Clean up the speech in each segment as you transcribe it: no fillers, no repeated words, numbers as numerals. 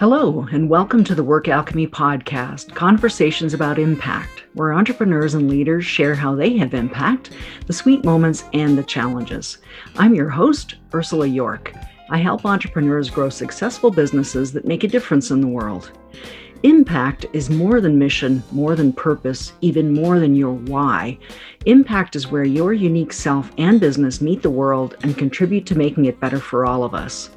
Hello, and welcome to the Work Alchemy podcast, Conversations about Impact, where entrepreneurs and leaders share how they have impact, the sweet moments, and the challenges. I'm your host, Ursula York. I help entrepreneurs grow successful businesses that make a difference in the world. Impact is more than mission, more than purpose, even more than your why. Impact is where your unique self and business meet the world and contribute to making it better for all of us.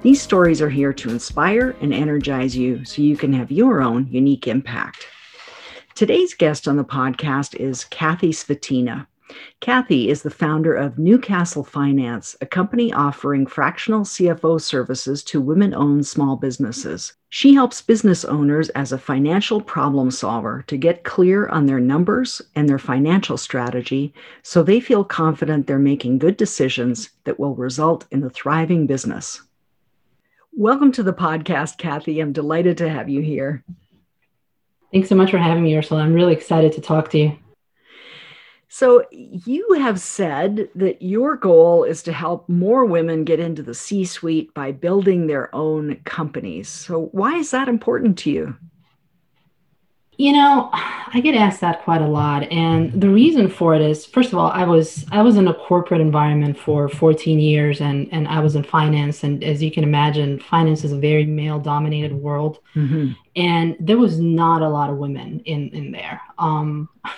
These stories are here to inspire and energize you so you can have your own unique impact. Today's guest on the podcast is Kathy Svetina. Kathy is the founder of Newcastle Finance, a company offering fractional CFO services to women-owned small businesses. She helps business owners as a financial problem solver to get clear on their numbers and their financial strategy so they feel confident they're making good decisions that will result in a thriving business. Welcome to the podcast, Kathy. I'm delighted to have you here. Thanks so much for having me, Ursula. I'm really excited to talk to you. So you have said that your goal is to help more women get into the C-suite by building their own companies. So why is that important to you? You know, I get asked that quite a lot. And the reason for it is, first of all, I was in a corporate environment for 14 years and I was in finance. And as you can imagine, finance is a very male-dominated world. Mm-hmm. And there was not a lot of women in there. I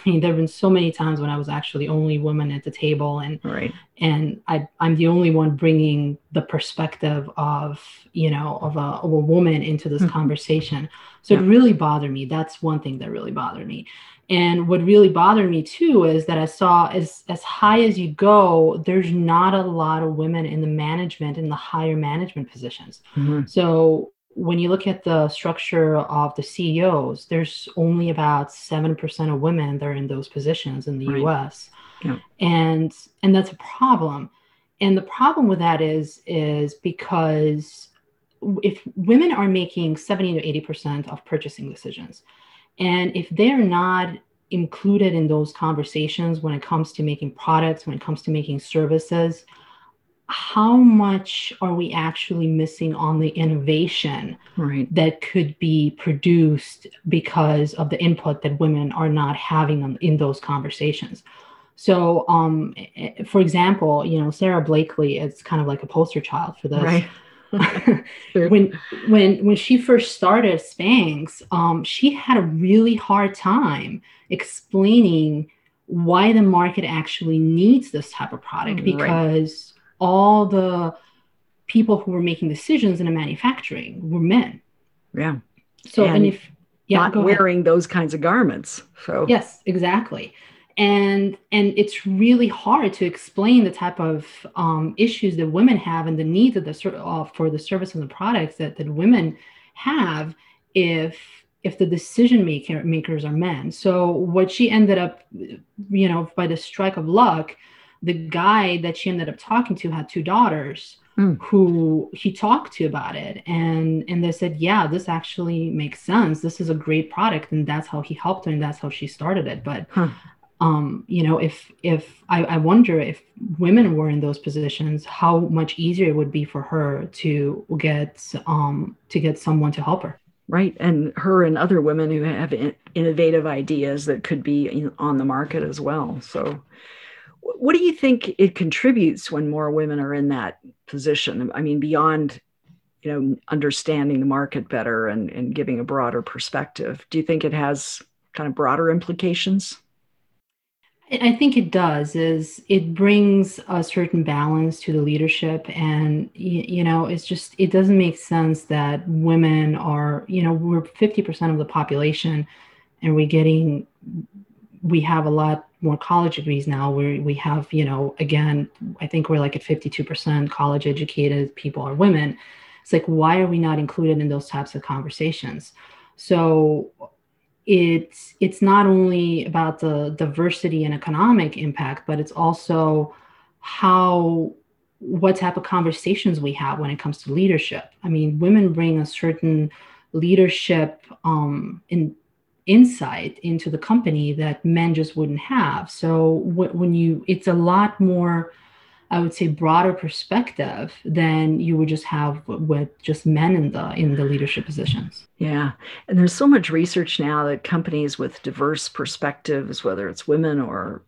mean, there have been so many times when I was actually the only woman at the table. And right. And I'm the only one bringing the perspective of a woman into this mm-hmm. conversation. So It really bothered me. That's one thing that really bothered me. And what really bothered me, too, is that I saw as high as you go, there's not a lot of women in the management, in the higher management positions. Mm-hmm. So when you look at the structure of the CEOs, there's only about 7% of women that are in those positions in the right. U.S. Yeah. And that's a problem. And the problem with that is because if women are making 70 to 80% of purchasing decisions, and if they're not included in those conversations when it comes to making products, when it comes to making services, how much are we actually missing on the innovation right. that could be produced because of the input that women are not having in those conversations? So, for example, you know, Sarah Blakely is kind of like a poster child for this. Right. Sure. When she first started Spanx, she had a really hard time explaining why the market actually needs this type of product because all the people who were making decisions in the manufacturing were men. Yeah. So, not wearing those kinds of garments. So yes, exactly. And it's really hard to explain the type of issues that women have and the needs of for the service and the products that women have if the decision makers are men. So what she ended up, you know, by the strike of luck, the guy that she ended up talking to had two daughters who he talked to about it. And they said, yeah, this actually makes sense. This is a great product. And that's how he helped her. And that's how she started it. But, you know, if I wonder if women were in those positions, how much easier it would be for her to get someone to help her. Right. And her and other women who have innovative ideas that could be on the market as well. So what do you think it contributes when more women are in that position? I mean, beyond, you know, understanding the market better and giving a broader perspective, do you think it has kind of broader implications? I think it does. Is it brings a certain balance to the leadership, and you know, it's just it doesn't make sense that women are, you know, we're 50% of the population, and we have a lot more college degrees now, where we have, you know, again, I think we're like at 52% college educated people are women. It's like, why are we not included in those types of conversations? So it's not only about the diversity and economic impact, but it's also what type of conversations we have when it comes to leadership. I mean, women bring a certain leadership insight into the company that men just wouldn't have. So when it's a lot more, I would say, broader perspective than you would just have with just men in the leadership positions. Yeah. And there's so much research now that companies with diverse perspectives, whether it's women or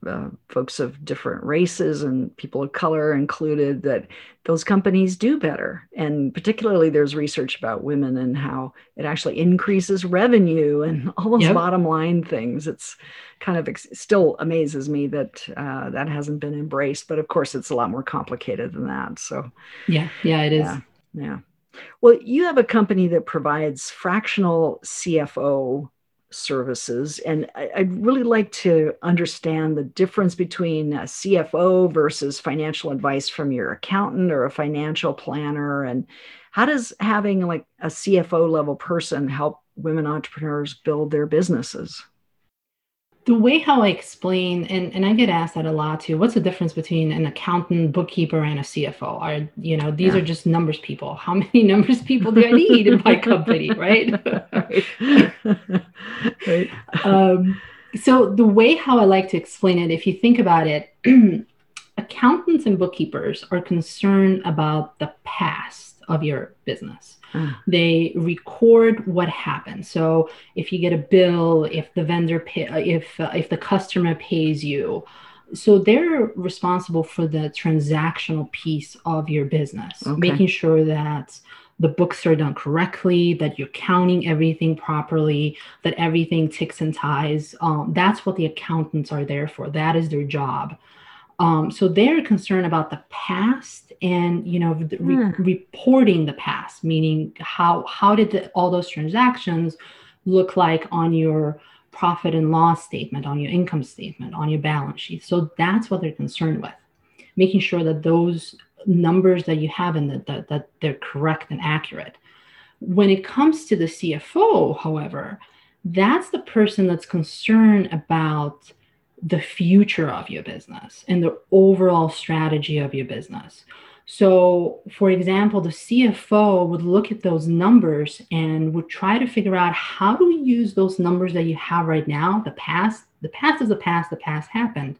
folks of different races and people of color included, that those companies do better. And particularly there's research about women and how it actually increases revenue and all those bottom line things. It's kind of still amazes me that that hasn't been embraced. But of course, it's a lot more complicated than that. So it is. Yeah. Well, you have a company that provides fractional CFO services, and I'd really like to understand the difference between a CFO versus financial advice from your accountant or a financial planner, and how does having like a CFO level person help women entrepreneurs build their businesses? The way how I explain, and I get asked that a lot too, what's the difference between an accountant, bookkeeper, and a CFO? These are just numbers people. How many numbers people do I need in my company, right? Right. So the way how I like to explain it, if you think about it, accountants and bookkeepers are concerned about the past of your business. They record what happened. So if you get a bill, if the vendor pay, if the customer pays you, so they're responsible for the transactional piece of your business, making sure that the books are done correctly, that you're counting everything properly, that everything ticks and ties. That's what the accountants are there for. That is their job. So they're concerned about the past and, reporting the past, meaning how did all those transactions look like on your profit and loss statement, on your income statement, on your balance sheet. So that's what they're concerned with, making sure that those numbers that you have and that they're correct and accurate. When it comes to the CFO, however, that's the person that's concerned about the future of your business and the overall strategy of your business. So, for example, the CFO would look at those numbers and would try to figure out how do we use those numbers that you have right now, the past is the past happened,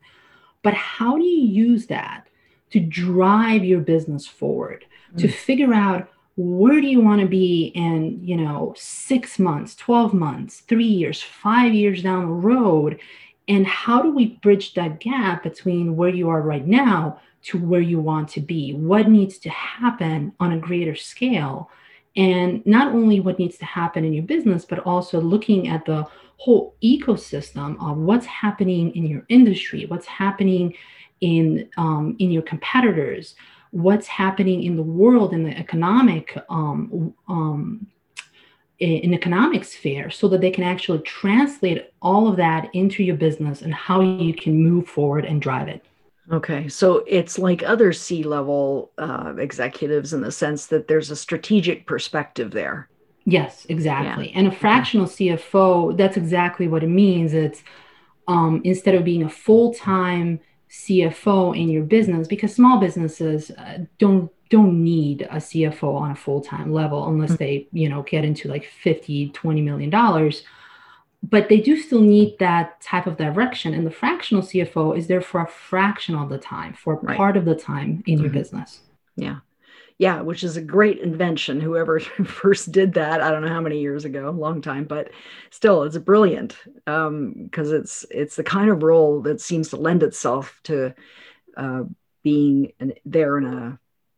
but how do you use that to drive your business forward, to figure out where do you want to be in, 6 months, 12 months, 3 years, 5 years down the road? And how do we bridge that gap between where you are right now to where you want to be? What needs to happen on a greater scale? And not only what needs to happen in your business, but also looking at the whole ecosystem of what's happening in your industry, what's happening in your competitors, what's happening in the world, in the economic in economic sphere, so that they can actually translate all of that into your business and how you can move forward and drive it. Okay. So it's like other C-level executives in the sense that there's a strategic perspective there. Yes, exactly. Yeah. And a fractional CFO, that's exactly what it means. It's instead of being a full-time CFO in your business, because small businesses don't need a CFO on a full-time level unless they, get into like $50-$20 million, but they do still need that type of direction. And the fractional CFO is there for a fraction of the time, for a part of the time in your business. Yeah. Yeah. Which is a great invention. Whoever first did that, I don't know how many years ago, long time, but still it's brilliant. Cause it's the kind of role that seems to lend itself to being there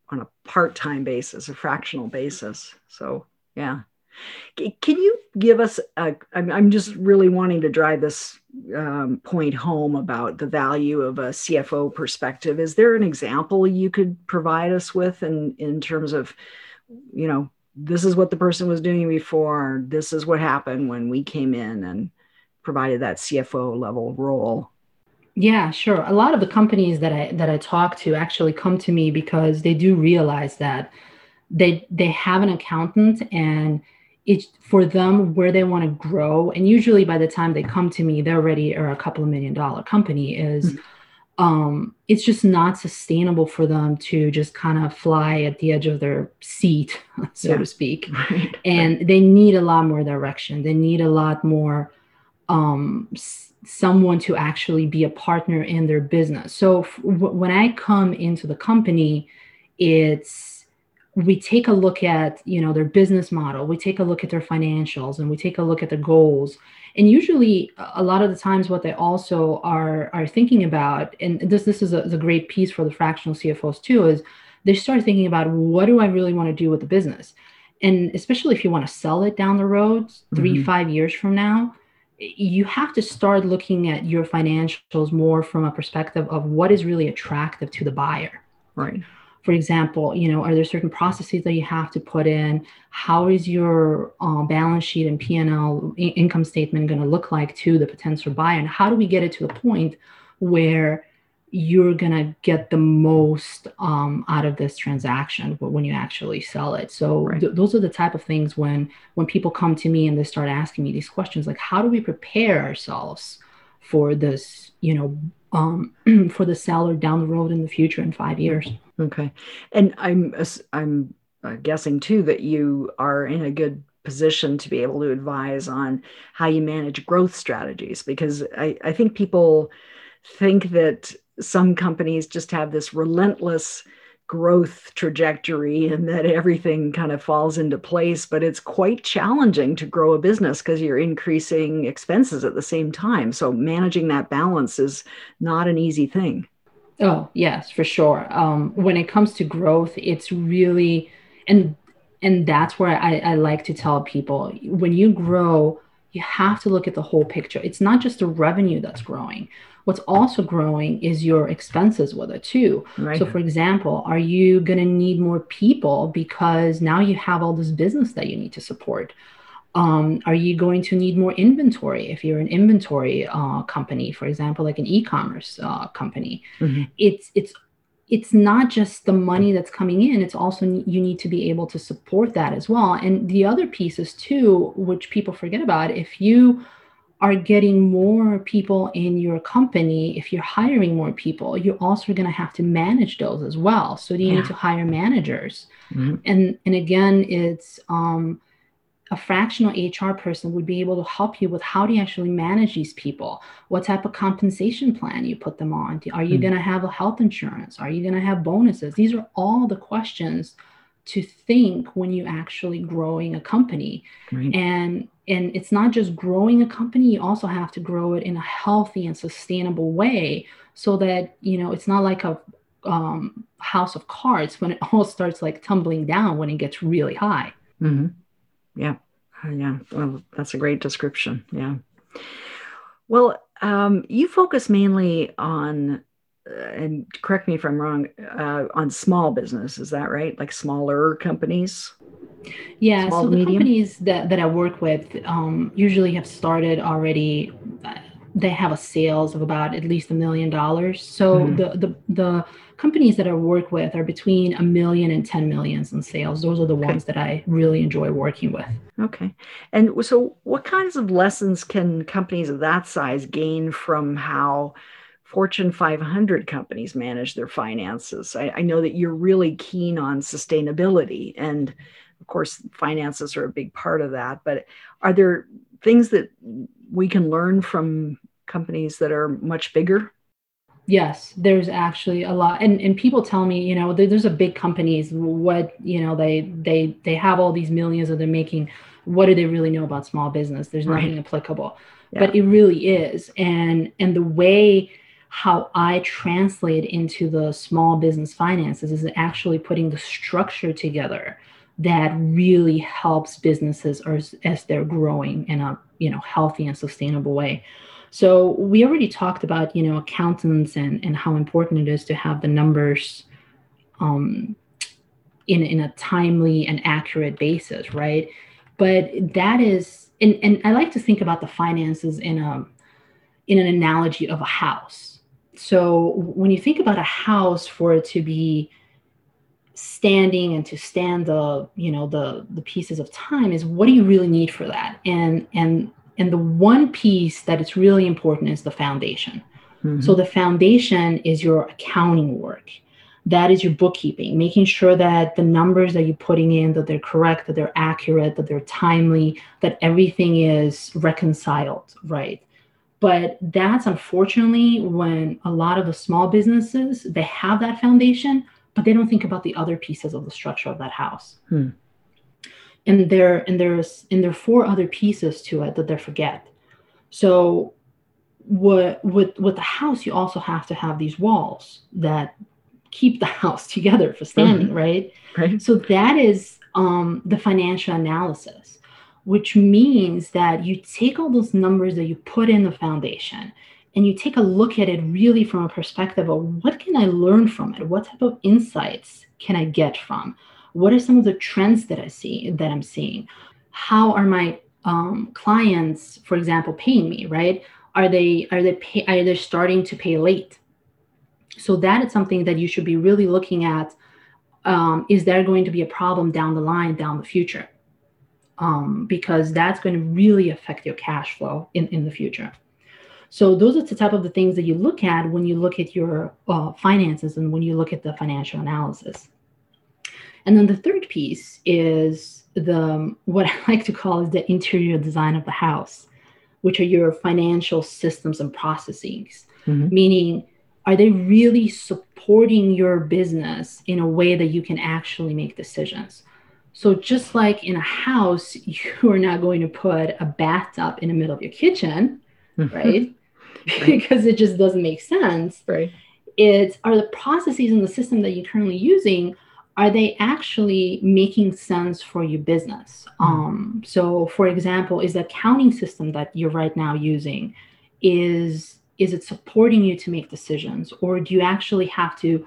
on a part-time basis, a fractional basis. So, yeah. Can you give us, I'm just really wanting to drive this point home about the value of a CFO perspective. Is there an example you could provide us with in terms of, this is what the person was doing before, this is what happened when we came in and provided that CFO level role? Yeah, sure. A lot of the companies that I talk to actually come to me because they do realize that they have an accountant, and it's for them where they want to grow. And usually by the time they come to me, they're already a couple of $1 million company. It's just not sustainable for them to just kind of fly at the edge of their seat, so to speak. And they need a lot more direction. They need a lot more someone to actually be a partner in their business. So when I come into the company, we take a look at, their business model, we take a look at their financials, and we take a look at their goals. And usually a lot of the times what they also are thinking about, and this is a great piece for the fractional CFOs too, is they start thinking about, what do I really want to do with the business? And especially if you want to sell it down the road, three, 5 years from now, you have to start looking at your financials more from a perspective of what is really attractive to the buyer. Right. For example, are there certain processes that you have to put in? How is your balance sheet and P&L income statement going to look like to the potential buyer? And how do we get it to the point where you're going to get the most out of this transaction when you actually sell it? So right. Those are the type of things when people come to me and they start asking me these questions, like, how do we prepare ourselves for this, for the seller down the road in the future in 5 years? Okay. And I'm guessing too, that you are in a good position to be able to advise on how you manage growth strategies, because I think people think that some companies just have this relentless growth trajectory and that everything kind of falls into place, but it's quite challenging to grow a business because you're increasing expenses at the same time. So managing that balance is not an easy thing. Oh, yes, for sure. When it comes to growth, it's really, and that's where I like to tell people, when you grow, you have to look at the whole picture. It's not just the revenue that's growing. What's also growing is your expenses with it too. Right. So for example, are you going to need more people because now you have all this business that you need to support? Are you going to need more inventory if you're an inventory company, for example, like an e-commerce company? Mm-hmm. It's not just the money that's coming in, it's also you need to be able to support that as well. And the other pieces too, which people forget about, if you are getting more people in your company, if you're hiring more people, you're also going to have to manage those as well. So do you need to hire managers? Mm-hmm. And again, it's a fractional HR person would be able to help you with how do you actually manage these people? What type of compensation plan you put them on? Are you going to have a health insurance? Are you going to have bonuses? These are all the questions to think when you're actually growing a company. Right. And it's not just growing a company, you also have to grow it in a healthy and sustainable way so that, it's not like a house of cards when it all starts like tumbling down when it gets really high. Mm-hmm. Yeah. Yeah. Well, that's a great description. Yeah. Well, you focus mainly on, and correct me if I'm wrong, on small business. Is that right? Like smaller companies? Yeah. Small, so the medium companies that I work with usually have started already. They have a sales of about at least $1 million. So the companies that I work with are between $1 million and 10 millions in sales. Those are the ones that I really enjoy working with. Okay. And so what kinds of lessons can companies of that size gain from how Fortune 500 companies manage their finances? I know that you're really keen on sustainability, and of course, finances are a big part of that, but are there things that we can learn from companies that are much bigger? Yes, there's actually a lot. And people tell me, there's a big companies, what, they have all these millions that they're making. What do they really know about small business? There's nothing applicable, but it really is. And the way how I translate into the small business finances is actually putting the structure together that really helps businesses as they're growing in a healthy and sustainable way. So we already talked about accountants and how important it is to have the numbers in a timely and accurate basis, right? But that is, and I like to think about the finances in an analogy of a house. So when you think about a house, for it to be standing and to stand the pieces of time, is what do you really need for that? And the one piece that it's really important is the foundation. Mm-hmm. So the foundation is your accounting work. that is your bookkeeping, making sure that the numbers that you're putting in, that they're correct, that they're accurate, that they're timely, that everything is reconciled, right? But that's unfortunately when a lot of the small businesses, they have that foundation, but they don't think about the other pieces of the structure of that house. Hmm. And there are four other pieces to it that they forget. So with the house, you also have to have these walls that keep the house together for standing, mm-hmm. right? So that is the financial analysis, which means that you take all those numbers that you put in the foundation and you take a look at it really from a perspective of what can I learn from it? What type of insights can I get from? What are some of the trends that I'm seeing? How are my clients, for example, paying me, right? Are they starting to pay late? So that is something that you should be really looking at. Is there going to be a problem down the line, down the future? Because that's going to really affect your cash flow in the future. So those are the type of the things that you look at when you look at your finances and when you look at the financial analysis. And then the third piece is what I like to call is the interior design of the house, which are your financial systems and processes, mm-hmm. meaning are they really supporting your business in a way that you can actually make decisions? So just like in a house, you are not going to put a bathtub in the middle of your kitchen, right? Because it just doesn't make sense. Right. Are the processes in the system that you're currently using, are they actually making sense for your business? Mm. So for example, is the accounting system that you're right now using, is it supporting you to make decisions? Or do you actually have to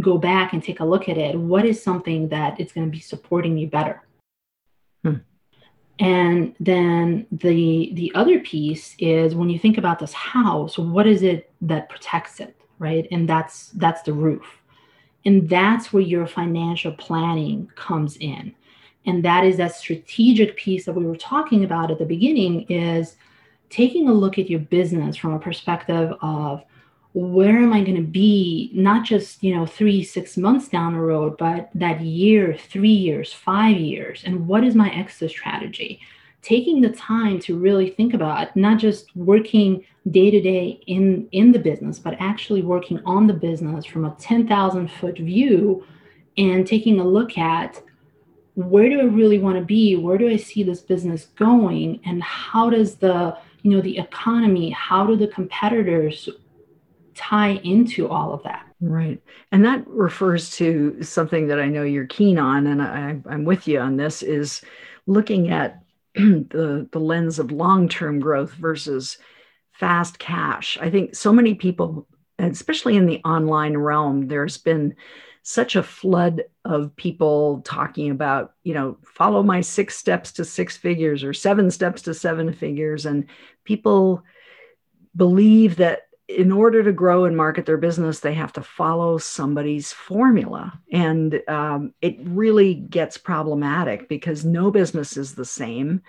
go back and take a look at it? What is something that it's going to be supporting you better? Hmm. And then the other piece is when you think about this house, what is it that protects it, right? And that's the roof. And that's where your financial planning comes in. And that is that strategic piece that we were talking about at the beginning, is taking a look at your business from a perspective of, where am I going to be, not just, 3-6 months down the road, but that year, 3 years, 5 years, and what is my exit strategy? Taking the time to really think about not just working day to day in the business, but actually working on the business from a 10,000 foot view and taking a look at, where do I really want to be? Where do I see this business going? And how does the economy, how do the competitors tie into all of that? Right. And that refers to something that I know you're keen on, and I'm with you on this, is looking at the lens of long-term growth versus fast cash. I think so many people, especially in the online realm, there's been such a flood of people talking about, follow my 6 steps to 6 figures or 7 steps to 7 figures. And people believe that in order to grow and market their business, they have to follow somebody's formula. And it really gets problematic because no business is the same.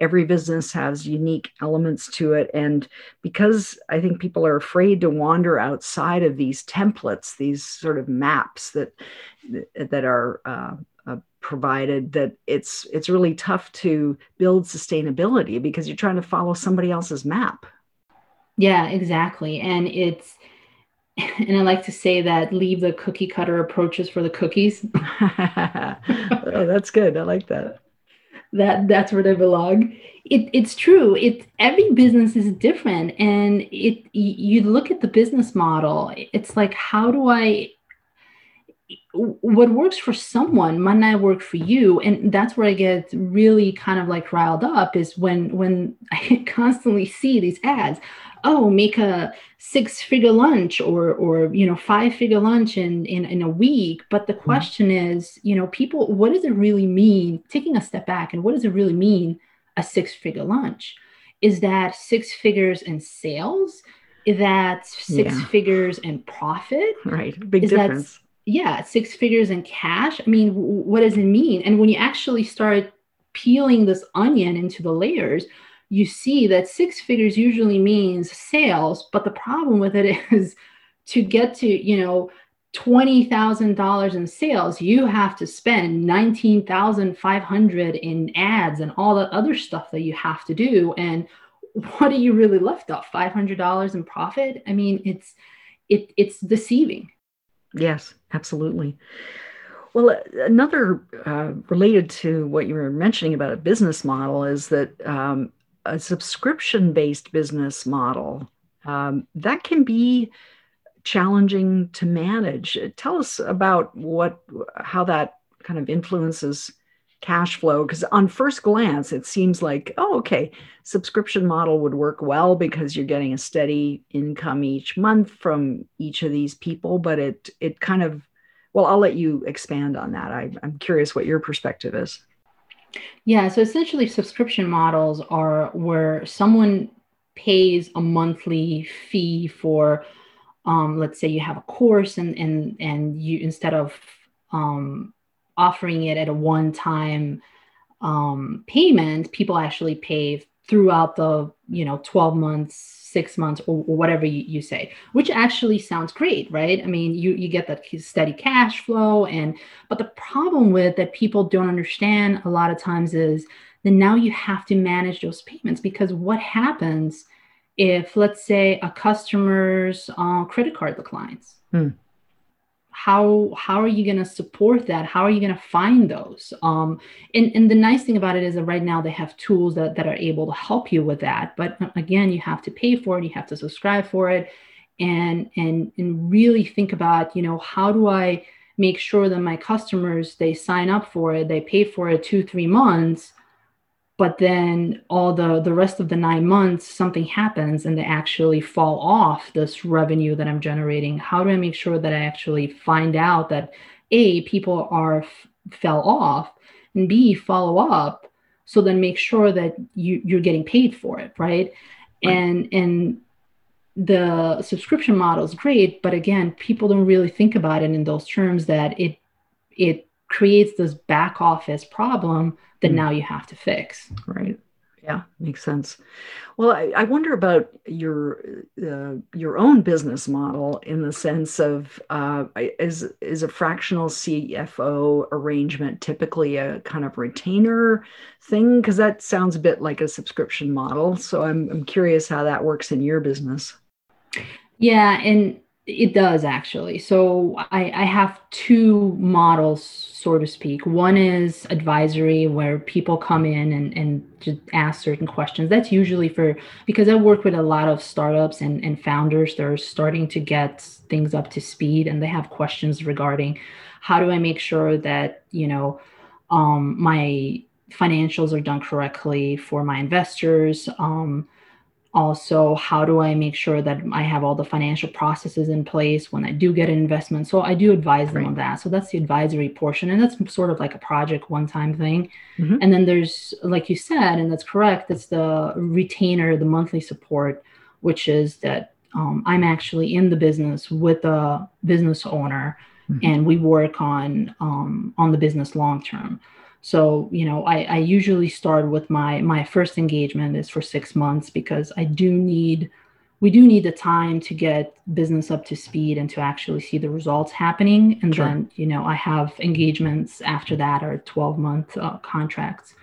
Every business has unique elements to it. And because I think people are afraid to wander outside of these templates, these sort of maps that are provided, that it's really tough to build sustainability because you're trying to follow somebody else's map. Yeah, exactly. And I like to say that leave the cookie cutter approaches for the cookies. Oh, that's good. I like that. That's where they belong. It's true. Every business is different, and you look at the business model. It's like, what works for someone might not work for you. And that's where I get really kind of like riled up, is when I constantly see these ads. Oh, make a 6-figure lunch or 5-figure lunch in a week. But the question is, people, what does it really mean? Taking a step back, and what does it really mean, a 6-figure lunch? Is that 6 figures in sales? Is that six figures in profit? Right. Big difference. 6 figures in cash. I mean, what does it mean? And when you actually start peeling this onion into the layers, you see that 6 figures usually means sales, but the problem with it is to get to, $20,000 in sales, you have to spend $19,500 in ads and all the other stuff that you have to do. And what are you really left off? $500 in profit? I mean, it's deceiving. Yes, absolutely. Well, another related to what you were mentioning about a business model is that a subscription-based business model, that can be challenging to manage. Tell us about how that kind of influences cash flow, because on first glance, it seems like, oh, okay, subscription model would work well because you're getting a steady income each month from each of these people, but it kind of, well, I'll let you expand on that. I'm curious what your perspective is. Yeah, so essentially subscription models are where someone pays a monthly fee for, let's say you have a course and you, instead of offering it at a one-time payment, people actually pay throughout the 12 months, 6 months, or whatever you say, which actually sounds great, right? I mean, you get that steady cash flow, but the problem with that people don't understand a lot of times is that now you have to manage those payments, because what happens if, let's say, a customer's credit card declines? How are you going to support that? How are you going to find those? And the nice thing about it is that right now they have tools that are able to help you with that. But again, you have to pay for it. You have to subscribe for it, and really think about, how do I make sure that my customers, they sign up for it, they pay for it 2-3 months, but then all the rest of the 9 months, something happens and they actually fall off this revenue that I'm generating. How do I make sure that I actually find out that A, people fell off, and B, follow up, so then make sure that you're getting paid for it, right? And the subscription model is great, but again, people don't really think about it in those terms, that it creates this back office problem that now you have to fix. Right. Yeah, makes sense. Well, I wonder about your own business model in the sense of, is a fractional CFO arrangement typically a kind of retainer thing? Because that sounds a bit like a subscription model. So I'm curious how that works in your business. Yeah, and it does actually. So I have two models, so to speak. One is advisory, where people come in and just ask certain questions. That's usually because I work with a lot of startups and founders that are starting to get things up to speed, and they have questions regarding, how do I make sure that, my financials are done correctly for my investors? Also, how do I make sure that I have all the financial processes in place when I do get an investment? So I do advise them on that. So that's the advisory portion. And that's sort of like a project, one-time thing. Mm-hmm. And then there's, like you said, and that's correct, that's the retainer, the monthly support, which is that I'm actually in the business with a business owner, mm-hmm. and we work on the business long-term. So, I usually start with my first engagement is for 6 months, because we do need the time to get business up to speed and to actually see the results happening. And then, I have engagements after that, or 12-month contracts.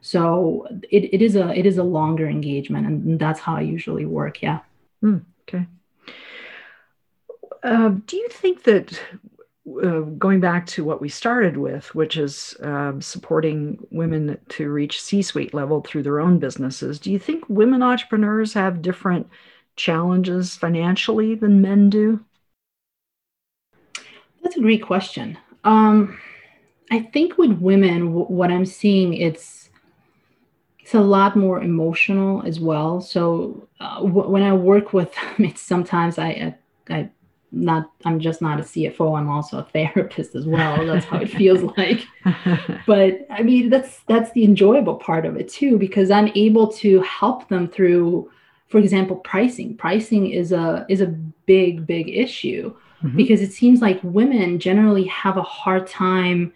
So it is a longer engagement, and that's how I usually work. Yeah. Okay. Do you think that, going back to what we started with, which is supporting women to reach C-suite level through their own businesses, do you think women entrepreneurs have different challenges financially than men do? That's a great question. I think with women, what I'm seeing, it's a lot more emotional as well. So when I work with them, it's sometimes I'm just not a CFO. I'm also a therapist as well. That's how it feels like. But I mean, that's the enjoyable part of it too, because I'm able to help them through, for example, pricing. Pricing is a big, big issue, mm-hmm. because it seems like women generally have a hard time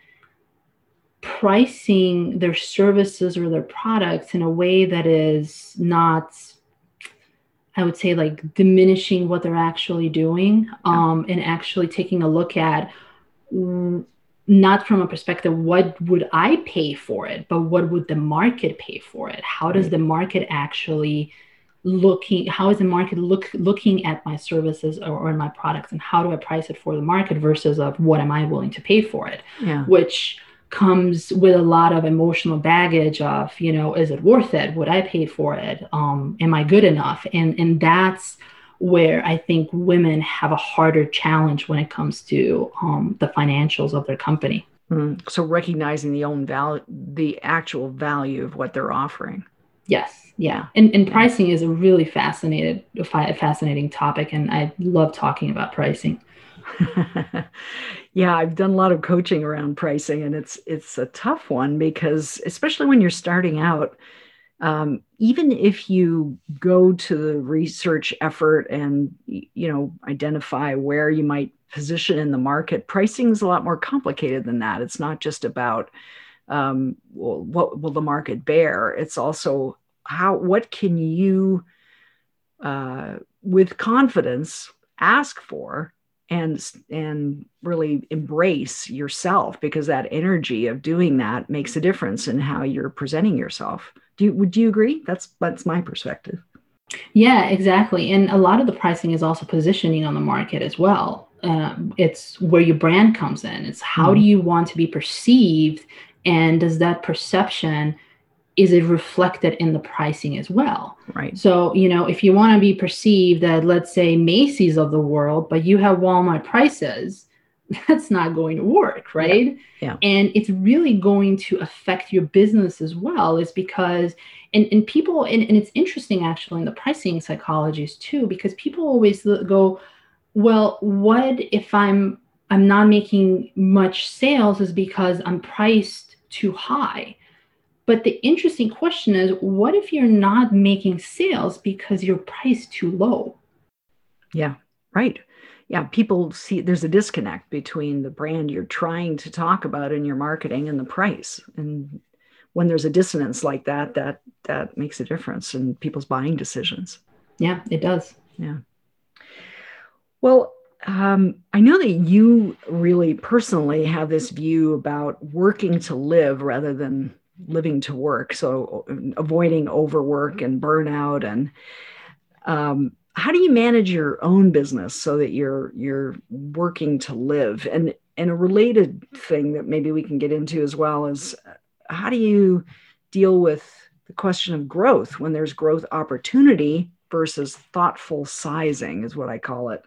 pricing their services or their products in a way that is not, I would say, like, diminishing what they're actually doing, and actually taking a look at, not from a perspective, what would I pay for it, but what would the market pay for it? How does the market actually looking at my services or my products, and how do I price it for the market versus of what am I willing to pay for it? Yeah. Which comes with a lot of emotional baggage of, you know, is it worth it? Would I pay for it? Am I good enough? And that's where I think women have a harder challenge when it comes to the financials of their company. Mm. So recognizing the actual value of what they're offering. Yes. Yeah. And pricing is a really fascinating topic. And I love talking about pricing. Yeah, I've done a lot of coaching around pricing, and it's a tough one, because especially when you're starting out, even if you go to the research effort and, you know, identify where you might position in the market, pricing is a lot more complicated than that. It's not just about what will the market bear. It's also what can you with confidence ask for, and really embrace yourself, because that energy of doing that makes a difference in how you're presenting yourself. Would you agree? That's my perspective. Yeah, exactly. And a lot of the pricing is also positioning on the market as well. It's where your brand comes in. It's how do you want to be perceived, and does that perception, is it reflected in the pricing as well? Right. So, you know, if you want to be perceived that, let's say, Macy's of the world, but you have Walmart prices, that's not going to work, right? Yeah. And it's really going to affect your business as well, is because, and people, and it's interesting actually in the pricing psychologies too, because people always go, well, what if I'm not making much sales is because I'm priced too high. But the interesting question is, what if you're not making sales because you're priced too low? Yeah, right. Yeah, people see there's a disconnect between the brand you're trying to talk about in your marketing and the price. And when there's a dissonance like that, that makes a difference in people's buying decisions. Yeah, it does. Yeah. Well, I know that you really personally have this view about working to live rather than living to work, so avoiding overwork and burnout. And how do you manage your own business so that you're working to live? And a related thing that maybe we can get into as well is, how do you deal with the question of growth when there's growth opportunity versus thoughtful sizing, is what I call it,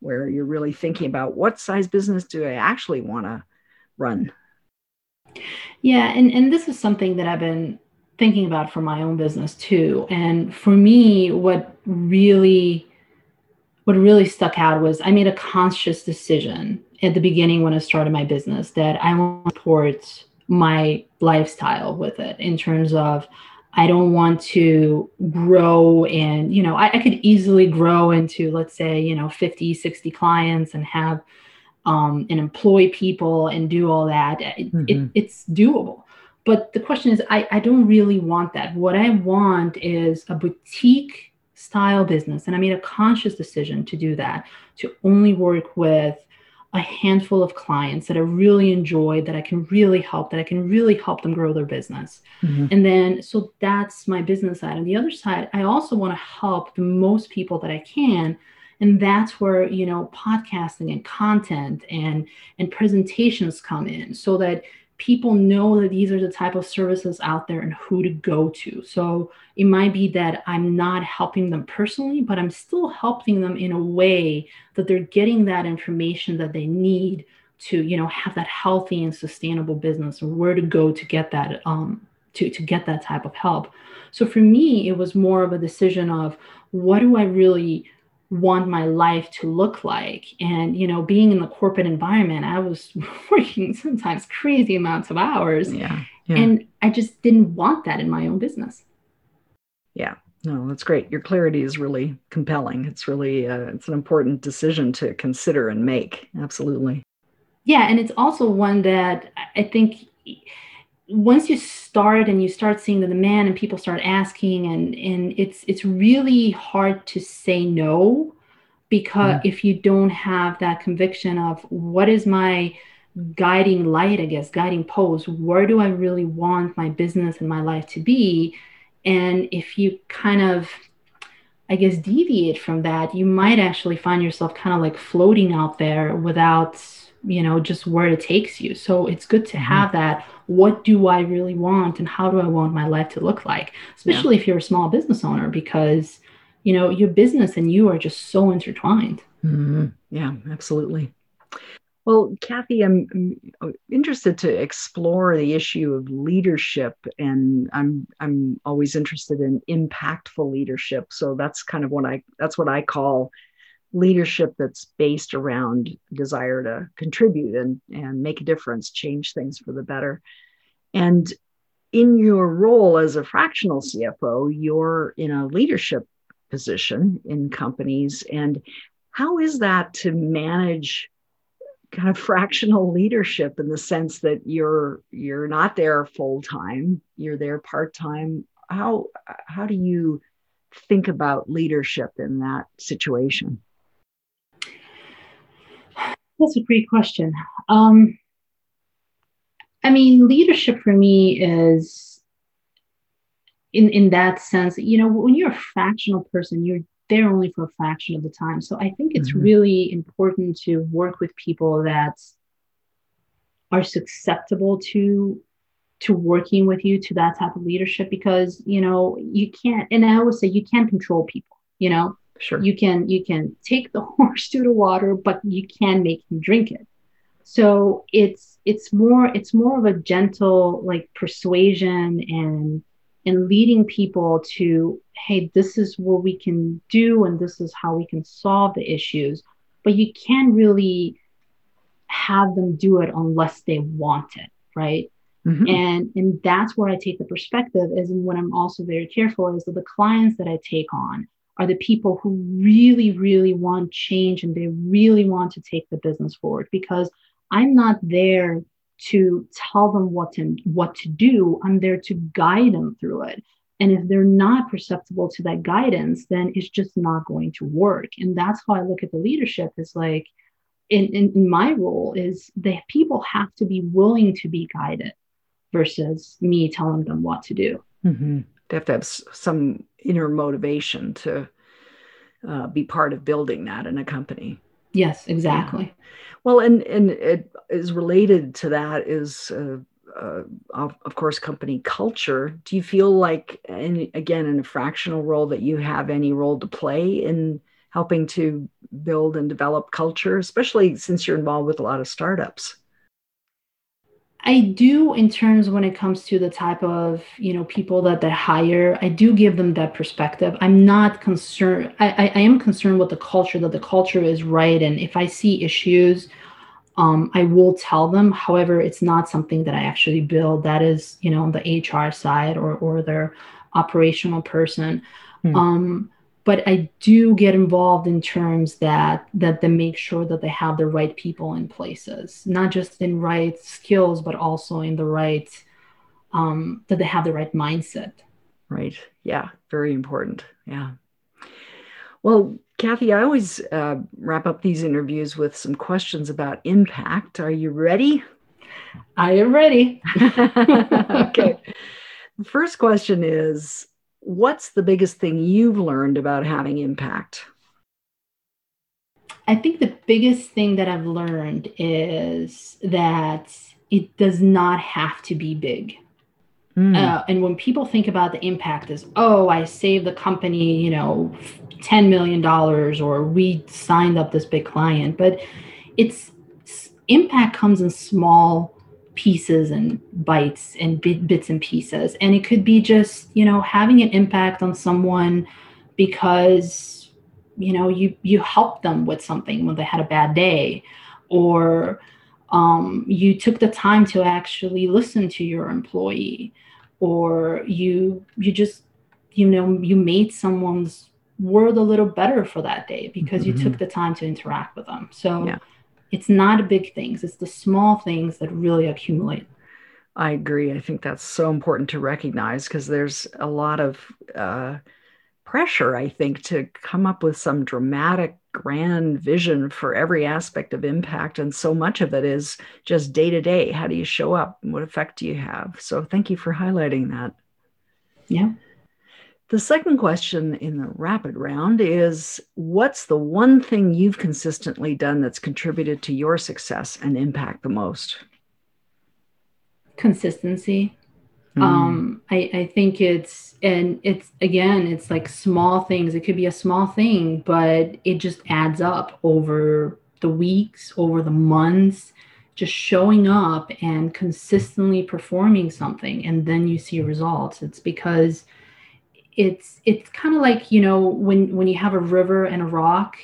where you're really thinking about, what size business do I actually want to run? Yeah. And this is something that I've been thinking about for my own business too. And for me, what really stuck out was, I made a conscious decision at the beginning when I started my business that I want to support my lifestyle with it, in terms of, I don't want to grow and, you know, I could easily grow into, let's say, you know, 50, 60 clients and have and employ people and do all that. It's doable. But the question is, I don't really want that. What I want is a boutique style business. And I made a conscious decision to do that, to only work with a handful of clients that I really enjoy, that I can really help, them grow their business. Mm-hmm. And then, so that's my business side. And the other side, I also want to help the most people that I can. And that's where, you know, podcasting and content and presentations come in, so that people know that these are the type of services out there and who to go to. So it might be that I'm not helping them personally, but I'm still helping them in a way that they're getting that information that they need to, you know, have that healthy and sustainable business, and where to go to get that to get that type of help. So for me, it was more of a decision of, what do I really want my life to look like? And, you know, being in the corporate environment, I was working sometimes crazy amounts of hours. Yeah. And I just didn't want that in my own business. Yeah, no, that's great. Your clarity is really compelling. It's really, it's an important decision to consider and make. Absolutely. Yeah. And it's also one that I think once you start and you start seeing the demand and people start asking, and it's really hard to say no, because if you don't have that conviction of what is my guiding light, I guess, guiding post, where do I really want my business and my life to be? And if you kind of, I guess, deviate from that, you might actually find yourself kind of like floating out there without, you know, just where it takes you. So it's good to have that. What do I really want, and how do I want my life to look like? Especially if you're a small business owner, because, you know, your business and you are just so intertwined. Mm-hmm. Yeah, absolutely. Well, Kathy, I'm interested to explore the issue of leadership, and I'm always interested in impactful leadership. So that's kind of what I call leadership that's based around desire to contribute and make a difference, change things for the better. And in your role as a fractional CFO, you're in a leadership position in companies. And how is that to manage kind of fractional leadership, in the sense that you're not there full time, you're there part time? How do you think about leadership in that situation? That's a great question. I mean, leadership for me is in that sense, you know, when you're a fractional person, you're there only for a fraction of the time. So I think it's really important to work with people that are susceptible to working with you, to that type of leadership, because, you know, you can't, and I always say you can't control people, you know. Sure. You can take the horse to the water, but you can't make him drink it. So it's more of a gentle, like, persuasion and leading people to, hey, this is what we can do, and this is how we can solve the issues. But you can't really have them do it unless they want it, right? Mm-hmm. And that's where I take the perspective, is what I'm also very careful is that the clients that I take on are the people who really, really want change, and they really want to take the business forward, because I'm not there to tell them what to do. I'm there to guide them through it. And if they're not perceptible to that guidance, then it's just not going to work. And that's how I look at the leadership, is like, in my role, is that people have to be willing to be guided versus me telling them what to do. Mm-hmm. They have to have some inner motivation to be part of building that in a company. Yes, exactly. Yeah. Well, and it is related to that is, of course, company culture. Do you feel like, and again, in a fractional role, that you have any role to play in helping to build and develop culture, especially since you're involved with a lot of startups? I do, in terms when it comes to the type of, you know, people that they hire, I do give them that perspective. I'm not concerned. I am concerned with the culture, that the culture is right. And if I see issues, I will tell them. However, it's not something that I actually build. That is, you know, the HR side or their operational person. But I do get involved in terms that they make sure that they have the right people in places, not just in right skills, but also in the right, that they have the right mindset. Right. Yeah. Very important. Yeah. Well, Kathy, I always wrap up these interviews with some questions about impact. Are you ready? I am ready. Okay. The first question is, what's the biggest thing you've learned about having impact? I think the biggest thing that I've learned is that it does not have to be big. And when people think about the impact is, oh, I saved the company, you know, $10 million, or we signed up this big client, but it's impact comes in small pieces and bites and bits and pieces. And it could be just, you know, having an impact on someone because, you know, you helped them with something when they had a bad day, or you took the time to actually listen to your employee, or you just, you know, you made someone's world a little better for that day because you took the time to interact with them. So yeah. It's not big things. It's the small things that really accumulate. I agree. I think that's so important to recognize, because there's a lot of pressure, I think, to come up with some dramatic, grand vision for every aspect of impact. And so much of it is just day to day. How do you show up? And what effect do you have? So thank you for highlighting that. Yeah. The second question in the rapid round is, what's the one thing you've consistently done that's contributed to your success and impact the most? Consistency. I think it's like small things. It could be a small thing, but it just adds up over the weeks, over the months, just showing up and consistently performing something. And then you see results. It's because it's kind of like, you know, when you have a river and a rock,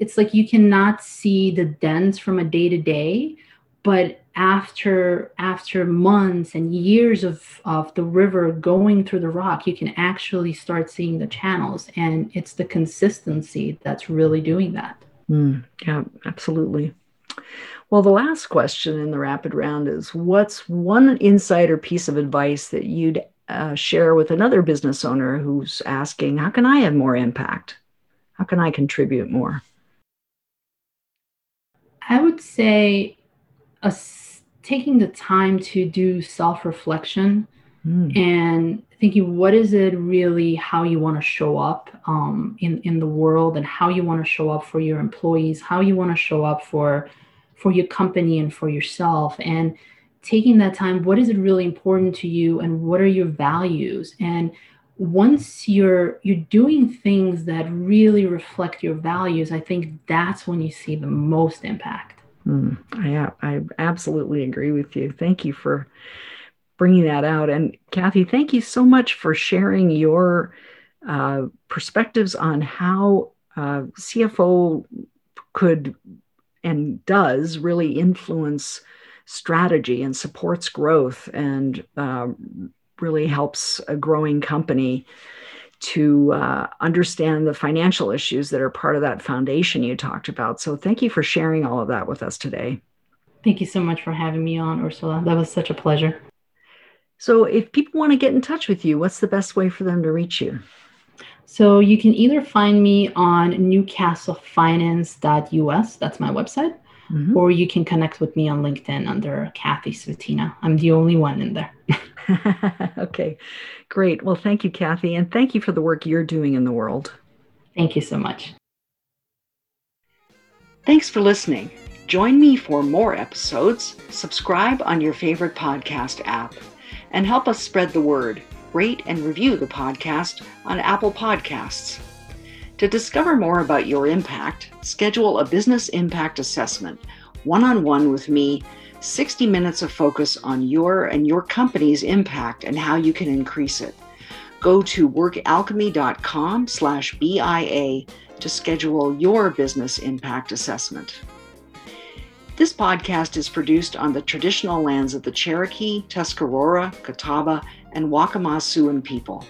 it's like, you cannot see the dents from a day to day, but after months and years of the river going through the rock, you can actually start seeing the channels. And it's the consistency that's really doing that. Yeah, absolutely. Well, the last question in the rapid round is, what's one insight or piece of advice that you'd share with another business owner who's asking, how can I have more impact? How can I contribute more? I would say taking the time to do self-reflection and thinking, what is it really, how you want to show up in the world, and how you want to show up for your employees, how you want to show up for your company and for yourself. And taking that time, what is it really important to you, and what are your values? And once you're doing things that really reflect your values, I think that's when you see the most impact. I absolutely agree with you. Thank you for bringing that out. And Kathy, thank you so much for sharing your perspectives on how CFO could and does really influence strategy and supports growth, and really helps a growing company to understand the financial issues that are part of that foundation you talked about. So thank you for sharing all of that with us today. Thank you so much for having me on, Ursula. That was such a pleasure. So if people want to get in touch with you, what's the best way for them to reach you? So you can either find me on newcastlefinance.us, that's my website, or you can connect with me on LinkedIn under Kathy Svetina. I'm the only one in there. Okay, great. Well, thank you, Kathy. And thank you for the work you're doing in the world. Thank you so much. Thanks for listening. Join me for more episodes. Subscribe on your favorite podcast app, and help us spread the word. Rate and review the podcast on Apple Podcasts. To discover more about your impact, schedule a business impact assessment, one-on-one with me, 60 minutes of focus on your and your company's impact and how you can increase it. Go to workalchemy.com/BIA to schedule your business impact assessment. This podcast is produced on the traditional lands of the Cherokee, Tuscarora, Catawba, and Waccamaw Siouan people.